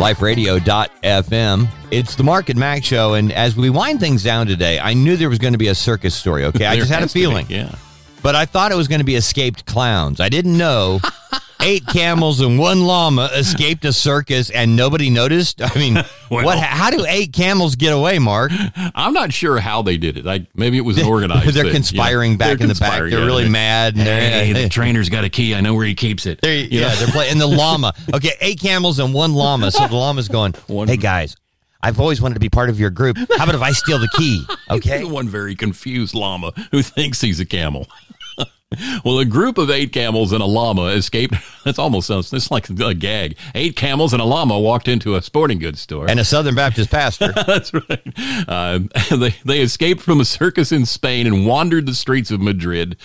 Life Radio dot f m. It's the Mark and Mac show. And as we wind things down today, I knew there was going to be a circus story. Okay. I just had a feeling. Be, yeah. But I thought it was going to be escaped clowns. I didn't know. Eight camels and one llama escaped a circus and nobody noticed? I mean, well, what? How do eight camels get away, Mark? I'm not sure how they did it. I, maybe it was an organized. They're thing. conspiring yeah. back they're in conspiring, the back. They're yeah, really they're, mad. And they're, hey, hey, the trainer's got a key. I know where he keeps it. They're, yeah, know? they're playing the llama. Okay, eight camels and one llama. So the llama's going, one, hey, guys, I've always wanted to be part of your group. How about if I steal the key? Okay. One very confused llama who thinks he's a camel. Well, a group of eight camels and a llama escaped. That's almost sounds it's like a gag. Eight camels and a llama walked into a sporting goods store. And a Southern Baptist pastor. That's right. Uh, they, they escaped from a circus in Spain and wandered the streets of Madrid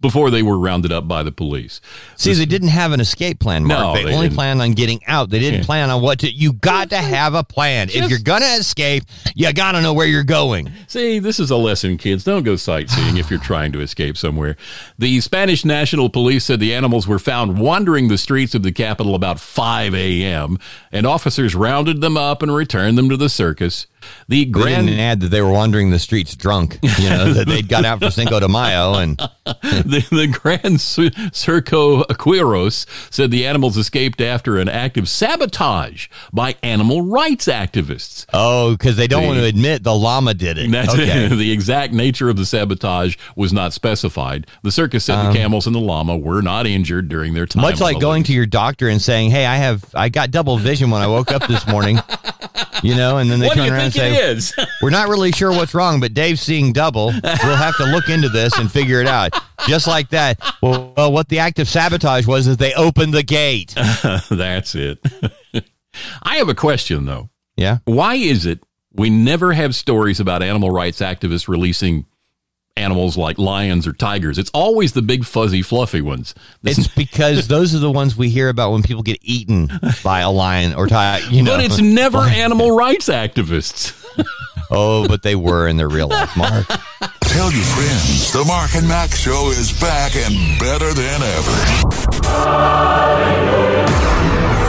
before they were rounded up by the police. See, this, they didn't have an escape plan, Mark. No, they, they only didn't. planned on getting out. They didn't yeah. plan on what to... You got to have a plan. Just, if you're going to escape, you got to know where you're going. See, this is a lesson, kids. Don't go sightseeing if you're trying to escape somewhere. The Spanish National Police said the animals were found wandering the streets of the capital about five a.m., and officers rounded them up and returned them to the circus. The grand they didn't add that they were wandering the streets drunk, you know, that they'd got out for Cinco de Mayo. And the, the Grand Circo Quiros said the animals escaped after an act of sabotage by animal rights activists. Oh, because they don't the, want to admit the llama did it. That's okay. it. The exact nature of the sabotage was not specified. The circus said um, the camels and the llama were not injured during their time. Much like going lake. to your doctor and saying, hey, I have I got double vision when I woke up this morning. You know, and then they what turn around and say, is? We're not really sure what's wrong, but Dave's seeing double. We'll have to look into this and figure it out. Just like that. Well, well what the act of sabotage was is they opened the gate. That's it. I have a question, though. Yeah. Why is it we never have stories about animal rights activists releasing animals like lions or tigers? It's always the big fuzzy fluffy ones. This it's because those are the ones we hear about when people get eaten by a lion or tiger. You know? But it's never animal rights activists. Oh, but they were in their real life, Mark. Tell your friends, the Mark and Mac show is back and better than ever.